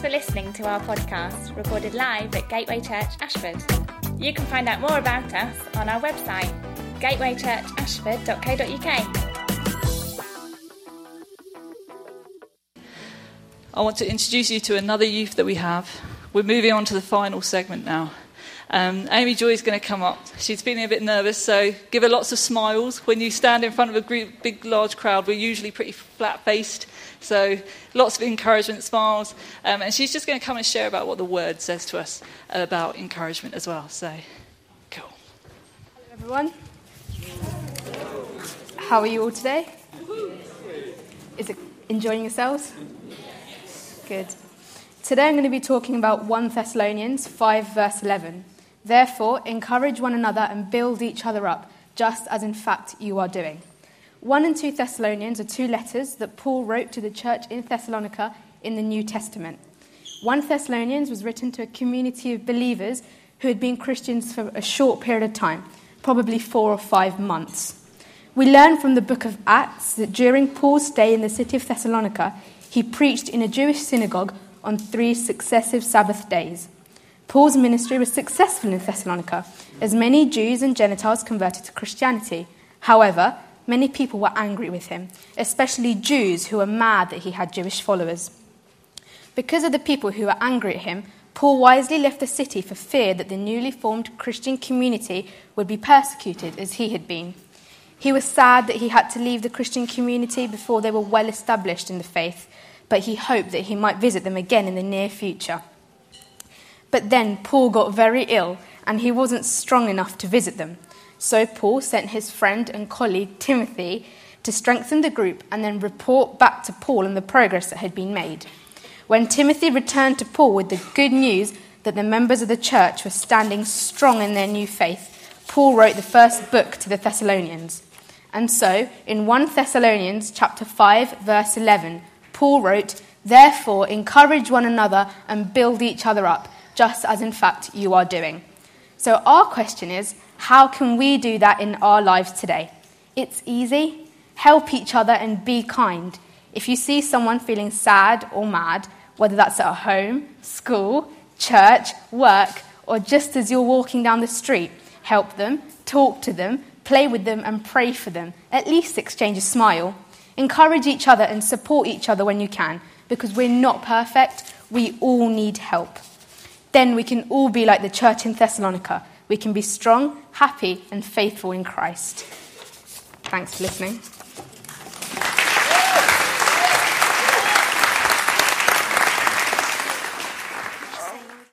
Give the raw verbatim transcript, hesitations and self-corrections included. Thanks for listening to our podcast, recorded live at Gateway Church Ashford. You can find out more about us on our website, gateway church ashford dot co dot uk. I want to introduce you to another youth that we have. We're moving on to the final segment now. Um, Amy Joy is going to come up. She's feeling a bit nervous, so give her lots of smiles. When you stand in front of a group, big, large crowd, we're usually pretty flat-faced, so lots of encouragement, smiles. Um, and she's just going to come and share about what the Word says to us about encouragement as well. So, cool. Hello, everyone. How are you all today? Is it enjoying yourselves? Good. Today I'm going to be talking about First Thessalonians five, verse eleven. Therefore, encourage one another and build each other up, just as in fact you are doing. First and Second Thessalonians are two letters that Paul wrote to the church in Thessalonica in the New Testament. First Thessalonians was written to a community of believers who had been Christians for a short period of time, probably four or five months. We learn from the book of Acts that during Paul's stay in the city of Thessalonica, he preached in a Jewish synagogue on three successive Sabbath days. Paul's ministry was successful in Thessalonica, as many Jews and Gentiles converted to Christianity. However, many people were angry with him, especially Jews who were mad that he had Jewish followers. Because of the people who were angry at him, Paul wisely left the city for fear that the newly formed Christian community would be persecuted as he had been. He was sad that he had to leave the Christian community before they were well established in the faith, but he hoped that he might visit them again in the near future. But then Paul got very ill, and he wasn't strong enough to visit them. So Paul sent his friend and colleague Timothy to strengthen the group and then report back to Paul on the progress that had been made. When Timothy returned to Paul with the good news that the members of the church were standing strong in their new faith, Paul wrote the first book to the Thessalonians. And so, in First Thessalonians chapter five, verse eleven, Paul wrote, "Therefore, encourage one another and build each other up, just as in fact you are doing." So our question is, how can we do that in our lives today? It's easy. Help each other and be kind. If you see someone feeling sad or mad, whether that's at home, school, church, work, or just as you're walking down the street, help them, talk to them, play with them, and pray for them. At least exchange a smile. Encourage each other and support each other when you can, because we're not perfect. We all need help. Then we can all be like the church in Thessalonica. We can be strong, happy, and faithful in Christ. Thanks for listening.